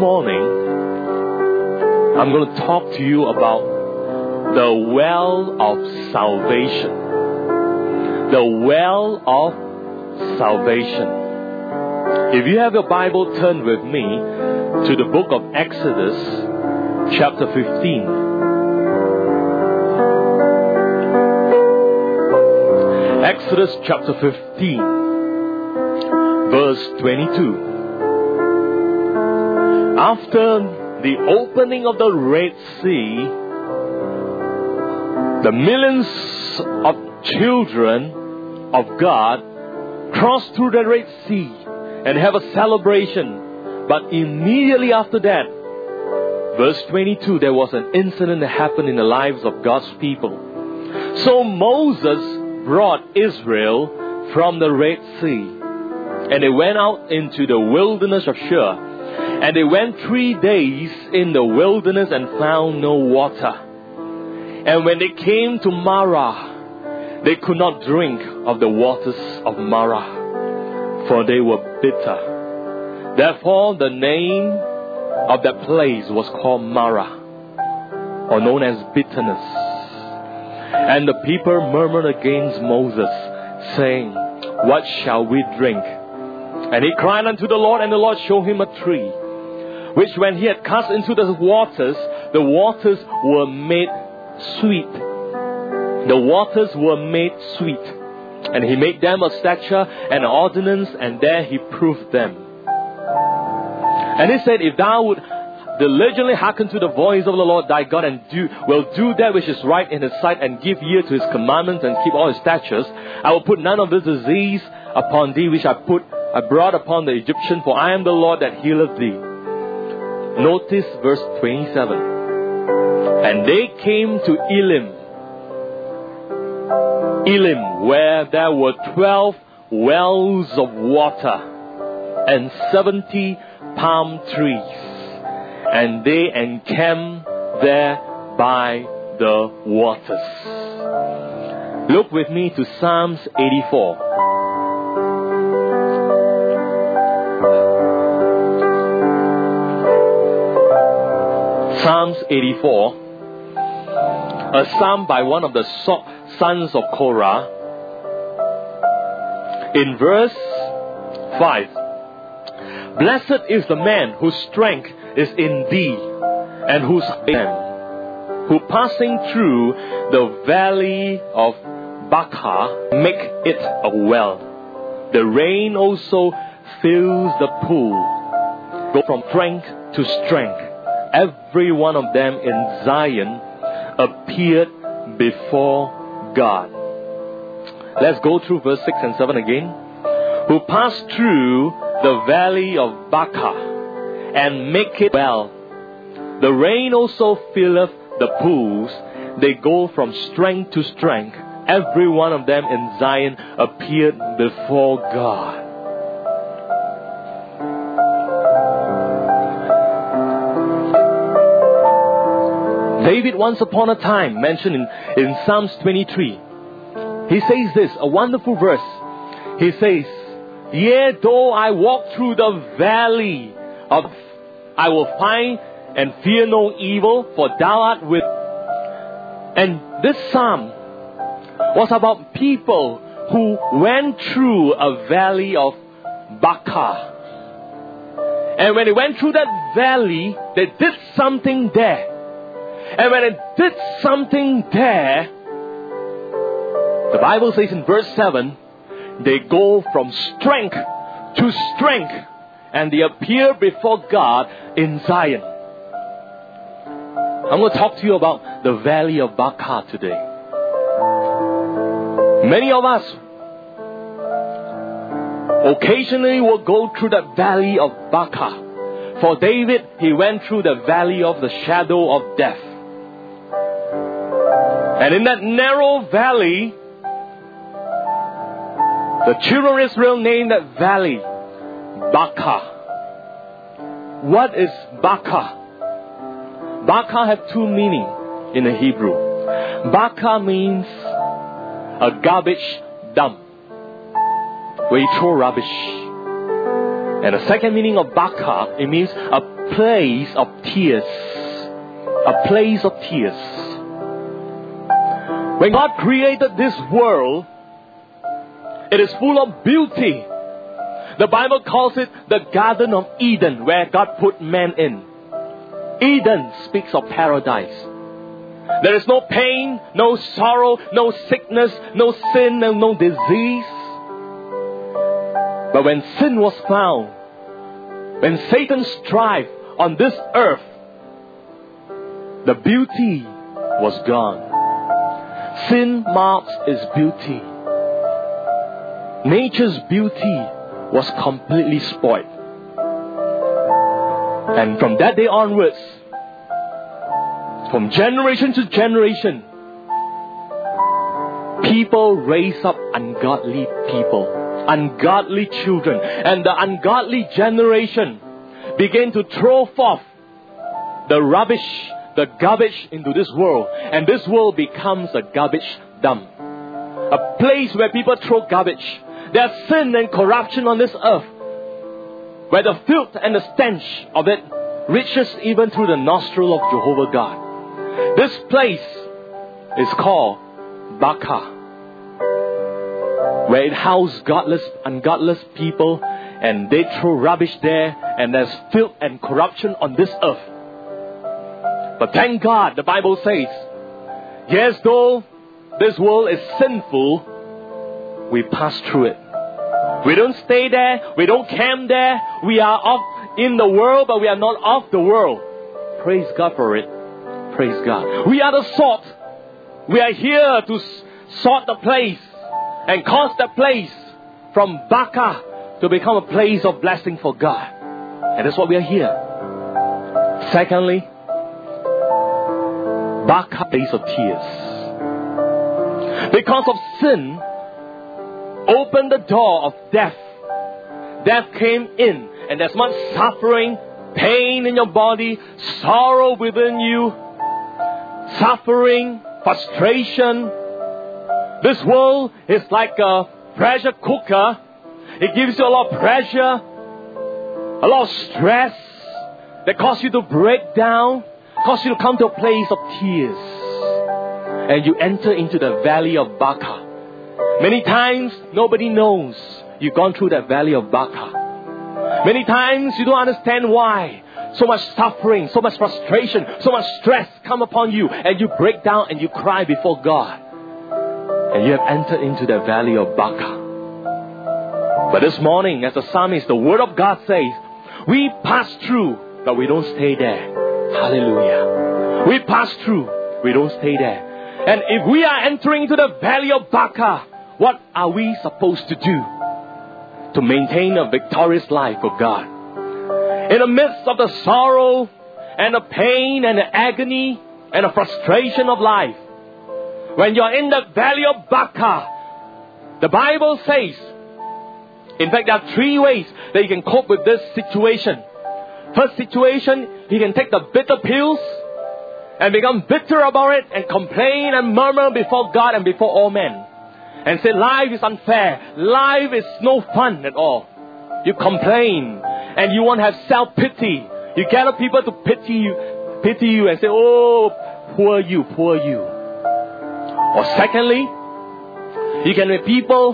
morning, I'm going to talk to you about the well of salvation. The well of salvation. If you have your Bible, turn with me to the book of Exodus, chapter 15. Exodus chapter 15, verse 22. After the opening of the Red Sea, the millions of children of God cross through the Red Sea and have a celebration. But immediately after that, verse 22, there was an incident that happened in the lives of God's people. So Moses brought Israel from the Red Sea, and they went out into the wilderness of Shur, and they went 3 days in the wilderness and found no water. And when they came to Marah, they could not drink of the waters of Marah, for they were bitter. Therefore the name of that place was called Marah, or known as bitterness. And the people murmured against Moses, saying, "What shall we drink?" And he cried unto the Lord, and the Lord showed him a tree, which when he had cast into the waters were made sweet. The waters were made sweet. And he made them a statute and an ordinance, and there he proved them. And he said, "If thou would diligently hearken to the voice of the Lord thy God, and will do that which is right in his sight, and give ear to his commandments, and keep all his statutes, I will put none of this disease upon thee which I brought upon the Egyptian, for I am the Lord that healeth thee." Notice verse 27. And they came to Elim, where there were 12 wells of water and 70 palm trees. And they encamped there by the waters. Look with me to Psalms 84. Psalms 84, a psalm by one of the sons of Korah. In verse 5, "Blessed is the man whose strength is in thee, and who passing through the valley of Baca make it a well. The rain also fills the pool. Go from strength to strength. Every one of them in Zion appeared before God." Let's go through verse 6 and 7 again. "Who passed through the valley of Baca and make it well. The rain also filleth the pools. They go from strength to strength. Every one of them in Zion appeared before God." David once upon a time mentioned in Psalms 23. He says this, a wonderful verse. He says, "Yea, though I walk through the valley of, I will find and fear no evil, for thou art with." And this psalm was about people who went through a valley of Baca. And when they went through that valley, they did something there. And when they did something there, the Bible says in verse 7, they go from strength to strength, and they appear before God in Zion. I'm going to talk to you about the valley of Baca today. Many of us occasionally will go through the valley of Baca. For David, he went through the valley of the shadow of death. And in that narrow valley, the children of Israel named that valley Baca. What is Baca? Baca have two meanings in the Hebrew. Baca means a garbage dump, where you throw rubbish. And the second meaning of Baka, it means a place of tears. A place of tears. When God created this world, it is full of beauty. The Bible calls it the Garden of Eden, where God put man in. Eden speaks of paradise. There is no pain, no sorrow, no sickness, no sin, and no disease. But when sin was found, when Satan strived on this earth, the beauty was gone. Sin marks its beauty. Nature's beauty was completely spoiled. And from that day onwards, from generation to generation, people raise up ungodly people, ungodly children, and the ungodly generation begin to throw forth the rubbish, the garbage into this world, and this world becomes a garbage dump, a place where people throw garbage. There's sin and corruption on this earth, where the filth and the stench of it reaches even through the nostril of Jehovah God. This place is called Baka, where it houses godless, ungodless people, and they throw rubbish there, and there's filth and corruption on this earth. But thank God, the Bible says, yes, though this world is sinful, we pass through it. We don't stay there. We don't camp there. We are off in the world, but we are not of the world. Praise God for it. Praise God. We are the salt. We are here to sort the place and cause the place from Baka to become a place of blessing for God. And that's what we are here. Secondly, Baka, place of tears. Because of sin, open the door of death. Death came in, and there's much suffering, pain in your body, sorrow within you, suffering, frustration. This world is like a pressure cooker. It gives you a lot of pressure, a lot of stress that causes you to break down, causes you to come to a place of tears. And you enter into the valley of Baka. Many times, nobody knows you've gone through that valley of Baka. Many times, you don't understand why so much suffering, so much frustration, so much stress come upon you, and you break down and you cry before God. And you have entered into the valley of Baka. But this morning, as the psalmist, the Word of God says, we pass through, but we don't stay there. Hallelujah. We pass through, we don't stay there. And if we are entering into the valley of Baka, what are we supposed to do to maintain a victorious life for God? In the midst of the sorrow and the pain and the agony and the frustration of life, when you're in the valley of Baka, the Bible says, in fact, there are three ways that you can cope with this situation. First situation, you can take the bitter pills and become bitter about it and complain and murmur before God and before all men. And say, life is unfair. Life is no fun at all. You complain and you want to have self-pity. You gather people to pity you and say, oh, poor you, poor you. Or secondly, you can be people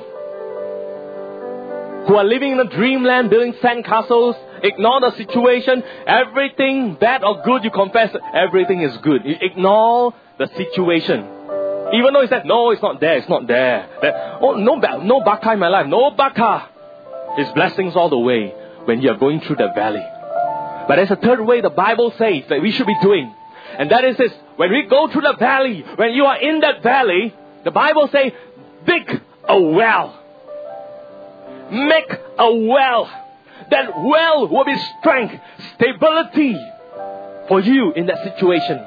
who are living in a dreamland, building sandcastles, ignore the situation. Everything bad or good, you confess, everything is good. You ignore the situation. Even though he said, no, it's not there, it's not there. That, oh, no Baka in my life. No Baka. It's blessings all the way when you are going through the valley. But there's a third way the Bible says that we should be doing. And that is this. When we go through the valley, when you are in that valley, the Bible says, dig a well. Make a well. That well will be strength, stability for you in that situation.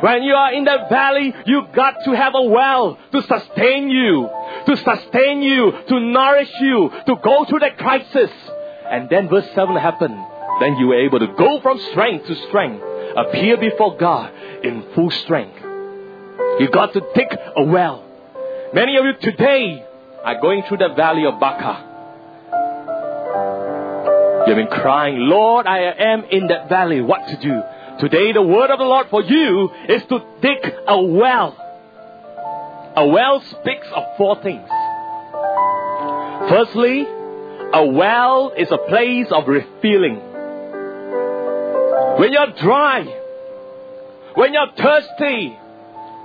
When you are in that valley, you got to have a well to sustain you, to nourish you, to go through that crisis. And then verse 7 happened. Then you were able to go from strength to strength, appear before God in full strength. You got to dig a well. Many of you today are going through the valley of Baka. You've been crying, Lord, I am in that valley. What to do? Today, the word of the Lord for you is to dig a well. A well speaks of four things. Firstly, a well is a place of refilling. When you're dry, when you're thirsty,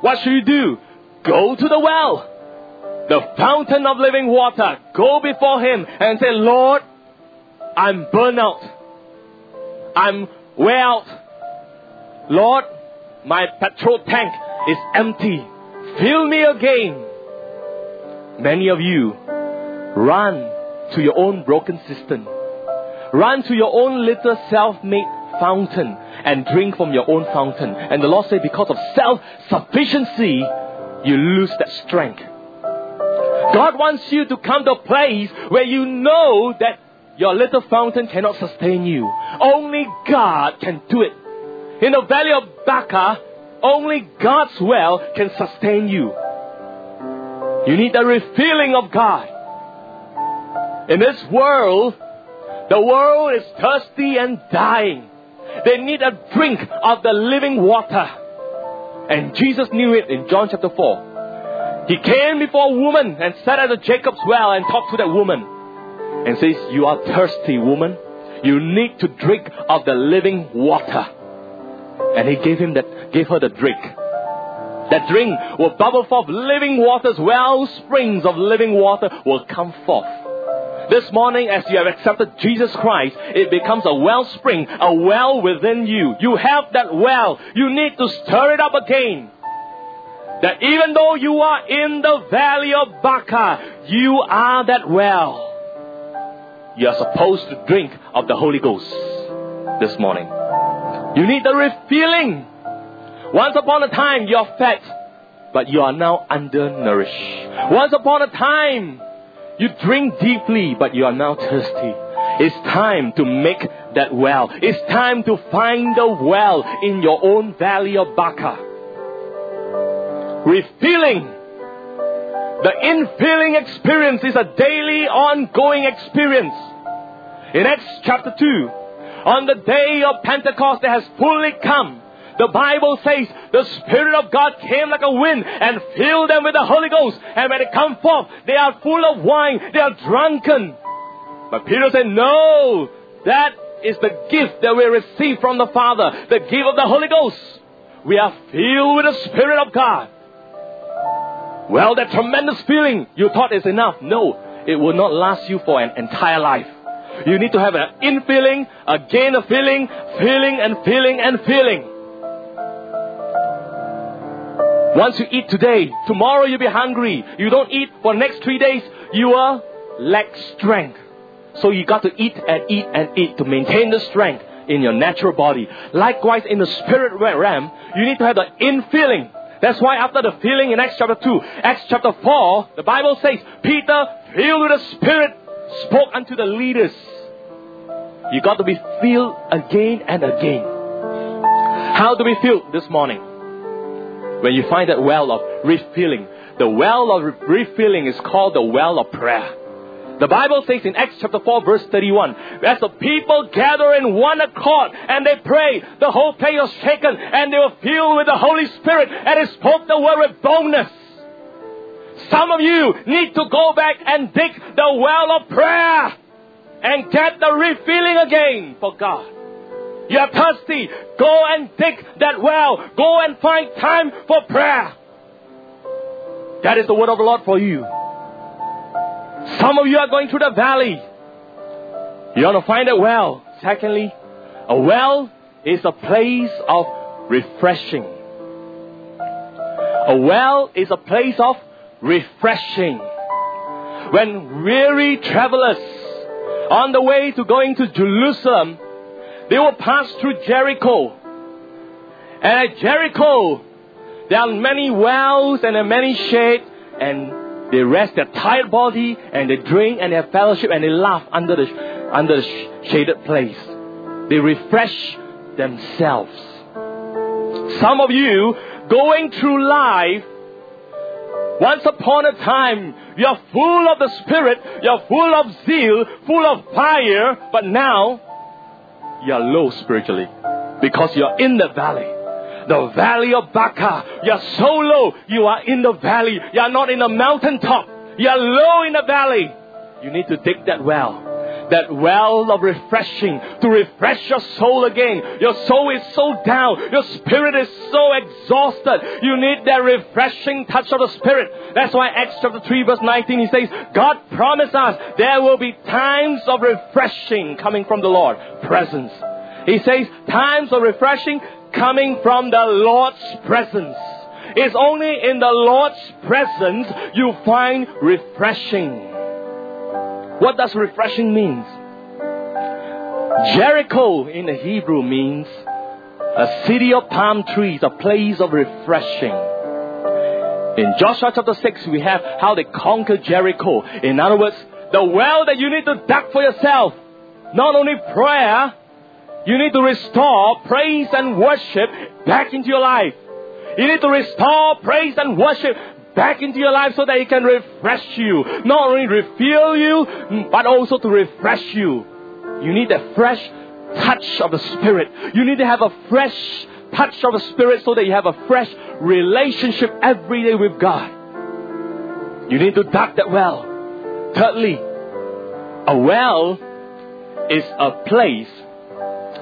what should you do? Go to the well, the fountain of living water. Go before Him and say, Lord, I'm burnt out. I'm way out. Lord, my petrol tank is empty. Fill me again. Many of you run to your own broken cistern. Run to your own little self-made fountain and drink from your own fountain. And the Lord said, because of self-sufficiency, you lose that strength. God wants you to come to a place where you know that your little fountain cannot sustain you. Only God can do it. In the valley of Baca, only God's well can sustain you. You need the refilling of God. In this world, the world is thirsty and dying. They need a drink of the living water. And Jesus knew it in John chapter 4. He came before a woman and sat at the Jacob's well and talked to that woman. And says, you are thirsty, woman. You need to drink of the living water. And he gave her the drink. That drink will bubble forth living waters. Well springs of living water will come forth. This morning, as you have accepted Jesus Christ, it becomes a wellspring, a well within you. You have that well. You need to stir it up again. That even though you are in the valley of Baca, you are that well. You are supposed to drink of the Holy Ghost this morning. You need the refilling. Once upon a time, you are fed, but you are now undernourished. Once upon a time, you drink deeply, but you are now thirsty. It's time to make that well. It's time to find a well in your own valley of Baca. Refilling. The infilling experience is a daily, ongoing experience. In Acts chapter 2, on the day of Pentecost that has fully come, the Bible says the Spirit of God came like a wind and filled them with the Holy Ghost. And when they come forth, they are full of wine. They are drunken. But Peter said, no, that is the gift that we receive from the Father, the gift of the Holy Ghost. We are filled with the Spirit of God. Well, that tremendous feeling you thought is enough. No, it will not last you for an entire life. You need to have an infilling, again a filling, filling and filling and filling. Once you eat today, tomorrow you'll be hungry. You don't eat for the next 3 days, you will lack strength. So you got to eat and eat and eat to maintain the strength in your natural body. Likewise, in the spirit realm, you need to have the infilling. That's why after the filling in Acts chapter 2, Acts chapter 4, the Bible says, Peter, filled with the Spirit, spoke unto the leaders. You got to be filled again and again. How do we feel this morning? When you find that well of refilling, the well of refilling is called the well of prayer. The Bible says in Acts chapter 4 verse 31, as the people gather in one accord and they pray, the whole place was shaken and they were filled with the Holy Spirit and they spoke the word with boldness. Some of you need to go back and dig the well of prayer and get the refilling again for God. You are thirsty. Go and dig that well. Go and find time for prayer. That is the word of the Lord for you. Some of you are going through the valley. You want to find a well. Secondly, a well is a place of refreshing. A well is a place of refreshing. When weary travelers on the way to going to Jerusalem, they will pass through Jericho. And at Jericho, there are many wells and there are many shades. And they rest their tired body and they drink and they have fellowship and they laugh under the shaded place. They refresh themselves. Some of you going through life Once upon a time, you're full of the Spirit, you're full of zeal, full of fire, but now you're low spiritually because you're in the valley. The valley of Baca. You're so low, you are in the valley. You're not in the mountaintop. You're low in the valley. You need to dig that well. That well of refreshing to refresh your soul again. Your soul is so down. Your spirit is so exhausted. You need that refreshing touch of the Spirit. That's why Acts chapter 3 verse 19, he says, God promised us there will be times of refreshing coming from the Lord. Presence. He says, times of refreshing coming from the Lord's presence. It's only in the Lord's presence you find refreshing. What does refreshing mean? Jericho in the Hebrew means a city of palm trees, a place of refreshing. In Joshua chapter 6, we have how they conquered Jericho. In other words, the well that you need to dig for yourself. Not only prayer, you need to restore praise and worship back into your life. You need to restore praise and worship back into your life so that it can refresh you. Not only refill you, but also to refresh you. You need a fresh touch of the Spirit. You need to have a fresh touch of the Spirit so that you have a fresh relationship every day with God. You need to dig that well. Thirdly, a well is a place,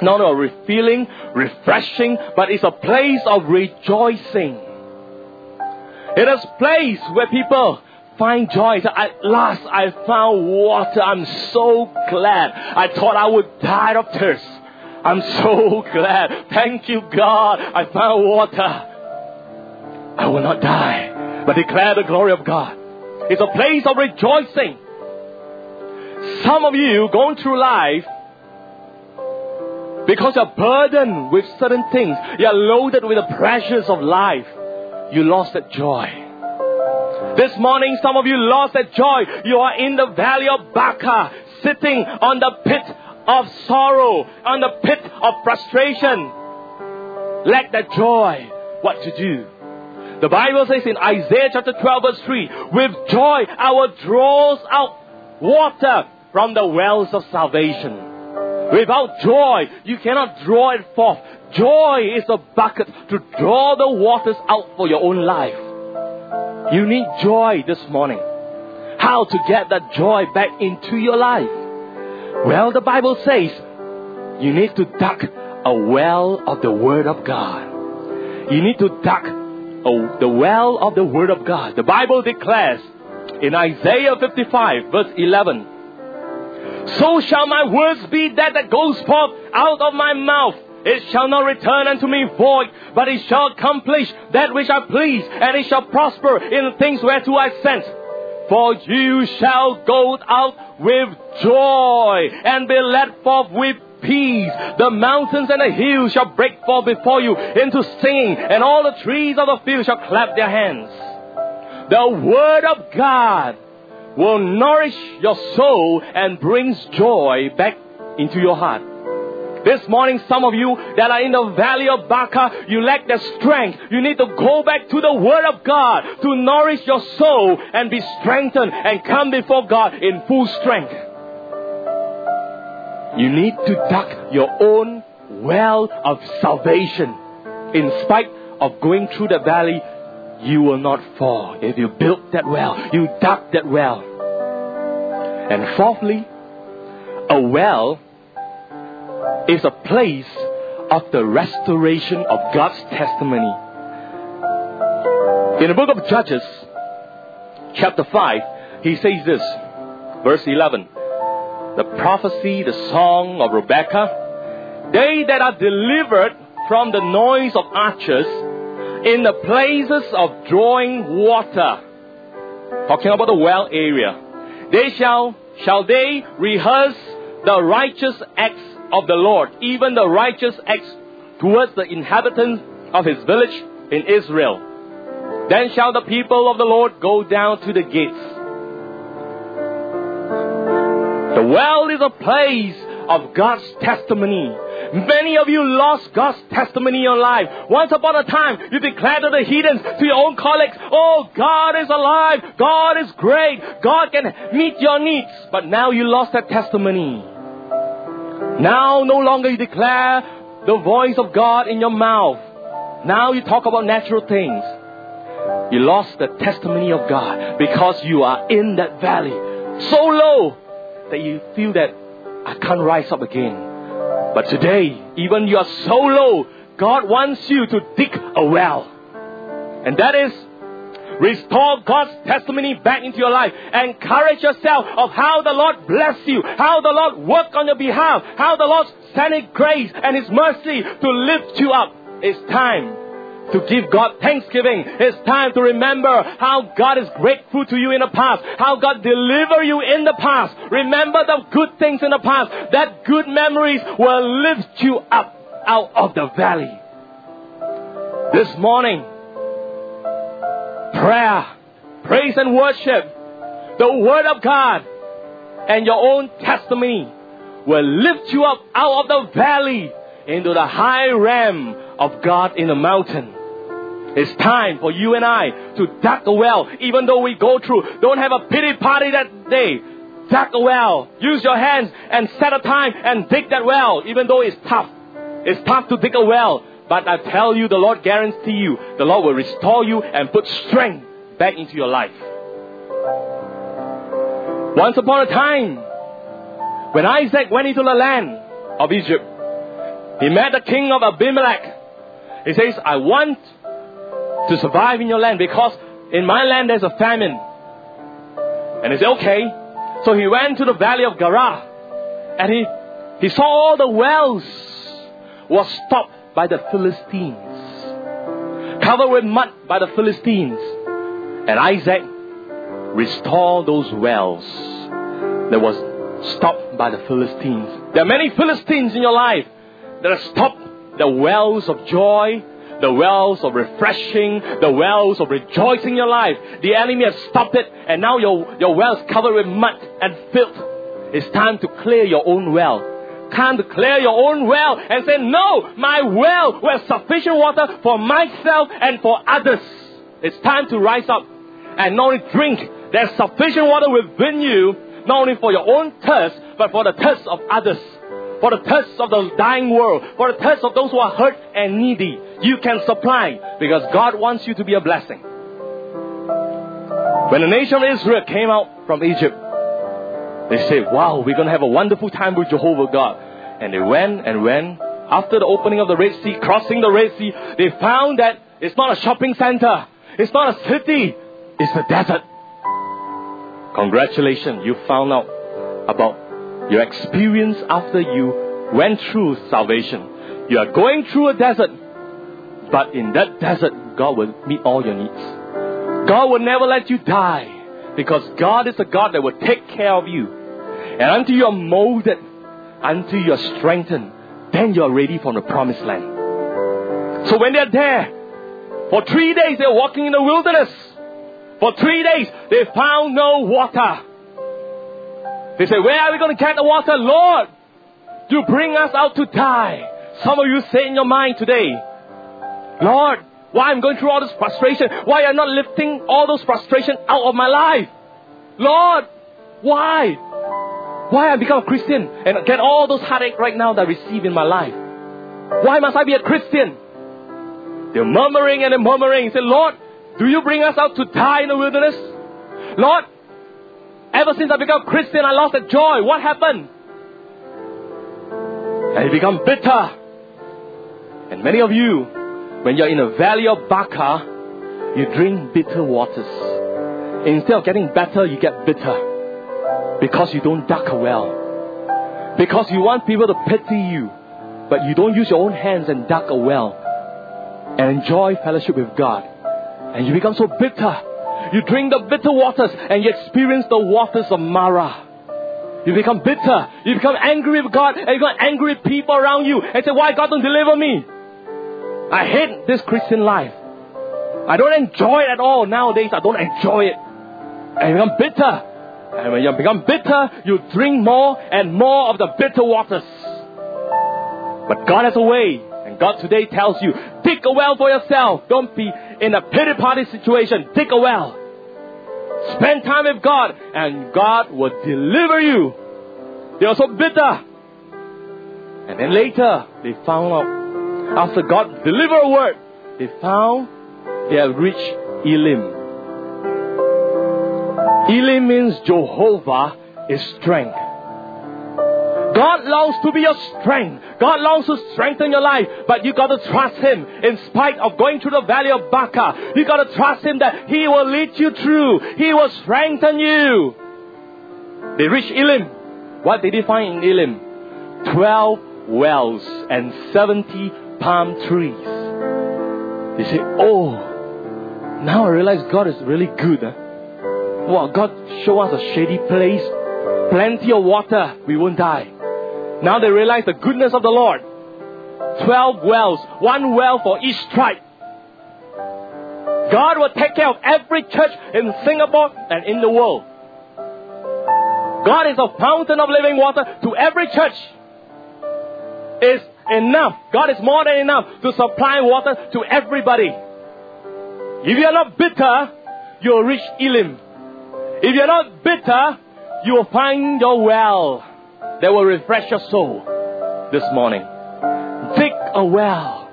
not a refilling, refreshing, but it's a place of rejoicing. It is a place where people find joy. At last I found water. I'm so glad. I thought I would die of thirst. I'm so glad. Thank you, God. I found water. I will not die, but declare the glory of God. It's a place of rejoicing. Some of you going through life because you're burdened with certain things. You're loaded with the pressures of life. You lost that joy. This morning, some of you lost that joy. You are in the valley of Baca, sitting on the pit of sorrow, on the pit of frustration. Lack that joy. What to do? The Bible says in Isaiah chapter 12 verse 3, with joy I will draw out water from the wells of salvation. Without joy, you cannot draw it forth. Joy is a bucket to draw the waters out for your own life. You need joy this morning. How to get that joy back into your life? Well, the Bible says you need to dig a well of the Word of God. You need to dig the well of the Word of God. The Bible declares in Isaiah 55 verse 11, so shall my words be that goes forth out of my mouth. It shall not return unto me void, but it shall accomplish that which I please, and it shall prosper in the things whereto I sent. For you shall go out with joy, and be led forth with peace. The mountains and the hills shall break forth before you into singing, and all the trees of the field shall clap their hands. The Word of God will nourish your soul and brings joy back into your heart. This morning, some of you that are in the valley of Baca, you lack the strength. You need to go back to the Word of God to nourish your soul and be strengthened and come before God in full strength. You need to dig your own well of salvation. In spite of going through the valley, you will not fall if you built that well, you dug that well. And fourthly, a well is a place of the restoration of God's testimony. In the book of Judges, chapter 5, he says this, verse 11, the prophecy, the song of Rebekah, they that are delivered from the noise of archers, in the places of drawing water, talking about the well area, they shall they rehearse the righteous acts of the Lord, even the righteous acts towards the inhabitants of his village in Israel. Then shall the people of the Lord go down to the gates. The well is a place of God's testimony. Many of you lost God's testimony in your life. Once upon a time, you declared to the heathens, to your own colleagues, oh, God is alive. God is great. God can meet your needs. But now you lost that testimony. Now no longer you declare the voice of God in your mouth. Now you talk about natural things. You lost the testimony of God because you are in that valley so low that you feel that I can't rise up again. But today, even you are so low, God wants you to dig a well. And that is, restore God's testimony back into your life. Encourage yourself of how the Lord bless you, how the Lord worked on your behalf, how the Lord sent His grace and His mercy to lift you up. It's time to give God thanksgiving. It's time to remember how God is grateful to you in the past, how God delivered you in the past. Remember the good things in the past. That good memories will lift you up out of the valley. This morning, prayer, praise and worship, the Word of God, and your own testimony will lift you up out of the valley into the high realm of God in the mountain. It's time for you and I to dig a well, even though we go through. Don't have a pity party that day. Dig a well. Use your hands and set a time and dig that well, even though it's tough. It's tough to dig a well. But I tell you, the Lord guarantees you, the Lord will restore you and put strength back into your life. Once upon a time, when Isaac went into the land of Egypt, he met the king of Abimelech. He says, I want to survive in your land because in my land there's a famine. And he said, okay. So he went to the valley of Gerar, and he saw all the wells were stopped by the Philistines, covered with mud by the Philistines. And Isaac restored those wells that was stopped by the Philistines. There are many Philistines in your life that have stopped the wells of joy, the wells of refreshing, the wells of rejoicing in your life. The enemy has stopped it, and now your well is covered with mud and filth. It's time to clear your own well. Time to clear your own well and say, no, my well will have sufficient water for myself and for others. It's time to rise up and not only drink. There's sufficient water within you, not only for your own thirst, but for the thirst of others, for the thirst of the dying world, for the thirst of those who are hurt and needy. You can supply because God wants you to be a blessing. When the nation of Israel came out from Egypt, they said, wow, we're going to have a wonderful time with Jehovah God. And they went and went. After the opening of the Red Sea, crossing the Red Sea, they found that it's not a shopping center. It's not a city. It's a desert. Congratulations, you found out about your experience after you went through salvation. You are going through a desert. But in that desert, God will meet all your needs. God will never let you die. Because God is a God that will take care of you. And until you are molded, until you are strengthened, then you are ready for the promised land. So when they are there, for 3 days they are walking in the wilderness. For 3 days they found no water. They say, where are we going to get the water? Lord, you bring us out to die. Some of you say in your mind today, Lord, why I'm going through all this frustration? Why you're not lifting all those frustration out of my life? Lord, why? Why I become a Christian and get all those heartache right now that I receive in my life? Why must I be a Christian? They're murmuring and they're murmuring. Say, Lord, do you bring us out to die in the wilderness? Lord, ever since I became a Christian, I lost that joy. What happened? And you become bitter. And many of you, when you're in a valley of Baca, you drink bitter waters. Instead of getting better, you get bitter. Because you don't dig a well. Because you want people to pity you. But you don't use your own hands and dig a well. And enjoy fellowship with God. And you become so bitter. You drink the bitter waters and you experience the waters of Mara. You become bitter. You become angry with God. And you become angry with people around you. And say, why God don't deliver me? I hate this Christian life. I don't enjoy it at all. Nowadays, I don't enjoy it. And you become bitter. And when you become bitter, you drink more and more of the bitter waters. But God has a way, and God today tells you, dig a well for yourself. Don't be in a pity-party situation. Dig a well. Spend time with God, and God will deliver you. They were so bitter. And then later, they found out, after God delivered a word, they found they had reached Elim. Elim means Jehovah is strength. God longs to be your strength. God longs to strengthen your life. But you got to trust Him. In spite of going through the valley of Baca, you got to trust Him that He will lead you through. He will strengthen you. They reached Elim. What did they find in Elim? 12 wells and 70 palm trees. They say, oh, now I realize God is really good. Huh? Wow, God show us a shady place. Plenty of water, we won't die. Now they realize the goodness of the Lord. 12 wells, one well for each tribe. God will take care of every church in Singapore and in the world. God is a fountain of living water to every church. It's enough. God is more than enough to supply water to everybody. If you are not bitter, you will reach Elim. If you are not bitter, you will find your well that will refresh your soul this morning. Dig a well.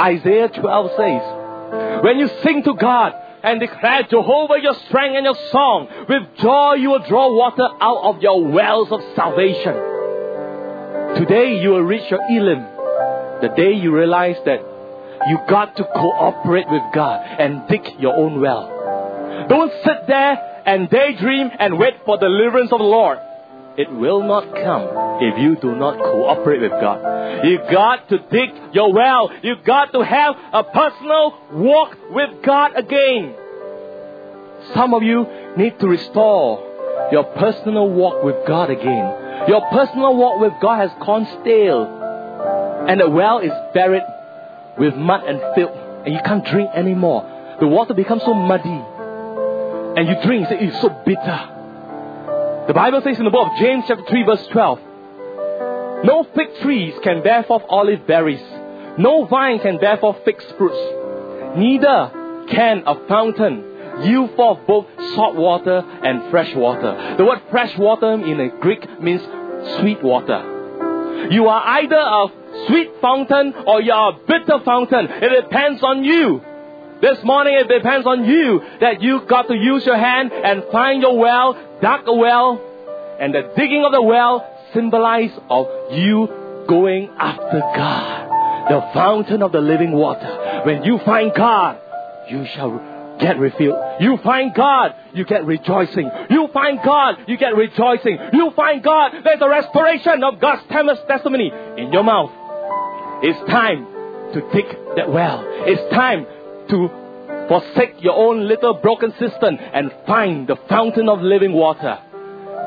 Isaiah 12 says, when you sing to God and declare Jehovah your strength and your song, with joy you will draw water out of your wells of salvation. Today you will reach your Elim, the day you realize that you got to cooperate with God and dig your own well. Don't sit there and daydream and wait for deliverance of the Lord. It will not come if you do not cooperate with God. You got to dig your well. You got to have a personal walk with God again. Some of you need to restore your personal walk with God again. Your personal walk with God has gone stale, and the well is buried with mud and filth, and you can't drink anymore. The water becomes so muddy. And you drink, it's so bitter. The Bible says in the book of James chapter 3 verse 12, no fig trees can bear forth olive berries, no vine can bear forth fig fruits, neither can a fountain yield forth both salt water and fresh water. The word fresh water in the Greek means sweet water. You are either a sweet fountain or you are a bitter fountain. It depends on you. This morning, it depends on you that you got to use your hand and find your well, dug a well, and the digging of the well symbolize of you going after God, the fountain of the living water. When you find God, you shall get refilled. You find God, you get rejoicing. You find God, you get rejoicing. You find God, there's a restoration of God's testimony in your mouth. It's time to dig that well. It's time to forsake your own little broken cistern and find the fountain of living water.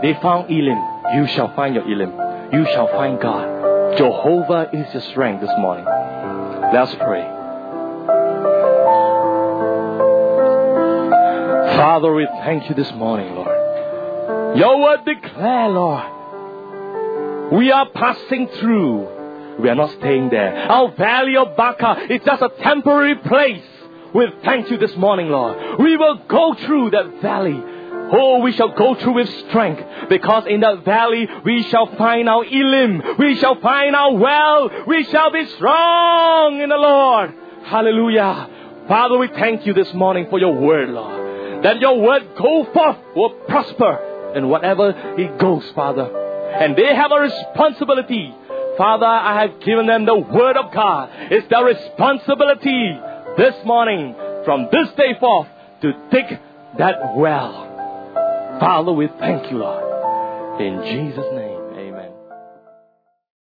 They found Elim. You shall find your Elim. You shall find God. Jehovah is your strength this morning. Let's pray. Father, we thank you this morning, Lord. Your word declare, Lord, we are passing through. We are not staying there. Our valley of Baca is just a temporary place. We thank you this morning, Lord. We will go through that valley. Oh, we shall go through with strength, because in that valley we shall find our Elim. We shall find our well. We shall be strong in the Lord. Hallelujah. Father, we thank you this morning for your word, Lord. That your word go forth will prosper in whatever it goes, Father. And they have a responsibility. Father, I have given them the word of God. It's their responsibility this morning, from this day forth, to dig that well. Father, we thank you, Lord. In Jesus' name, amen.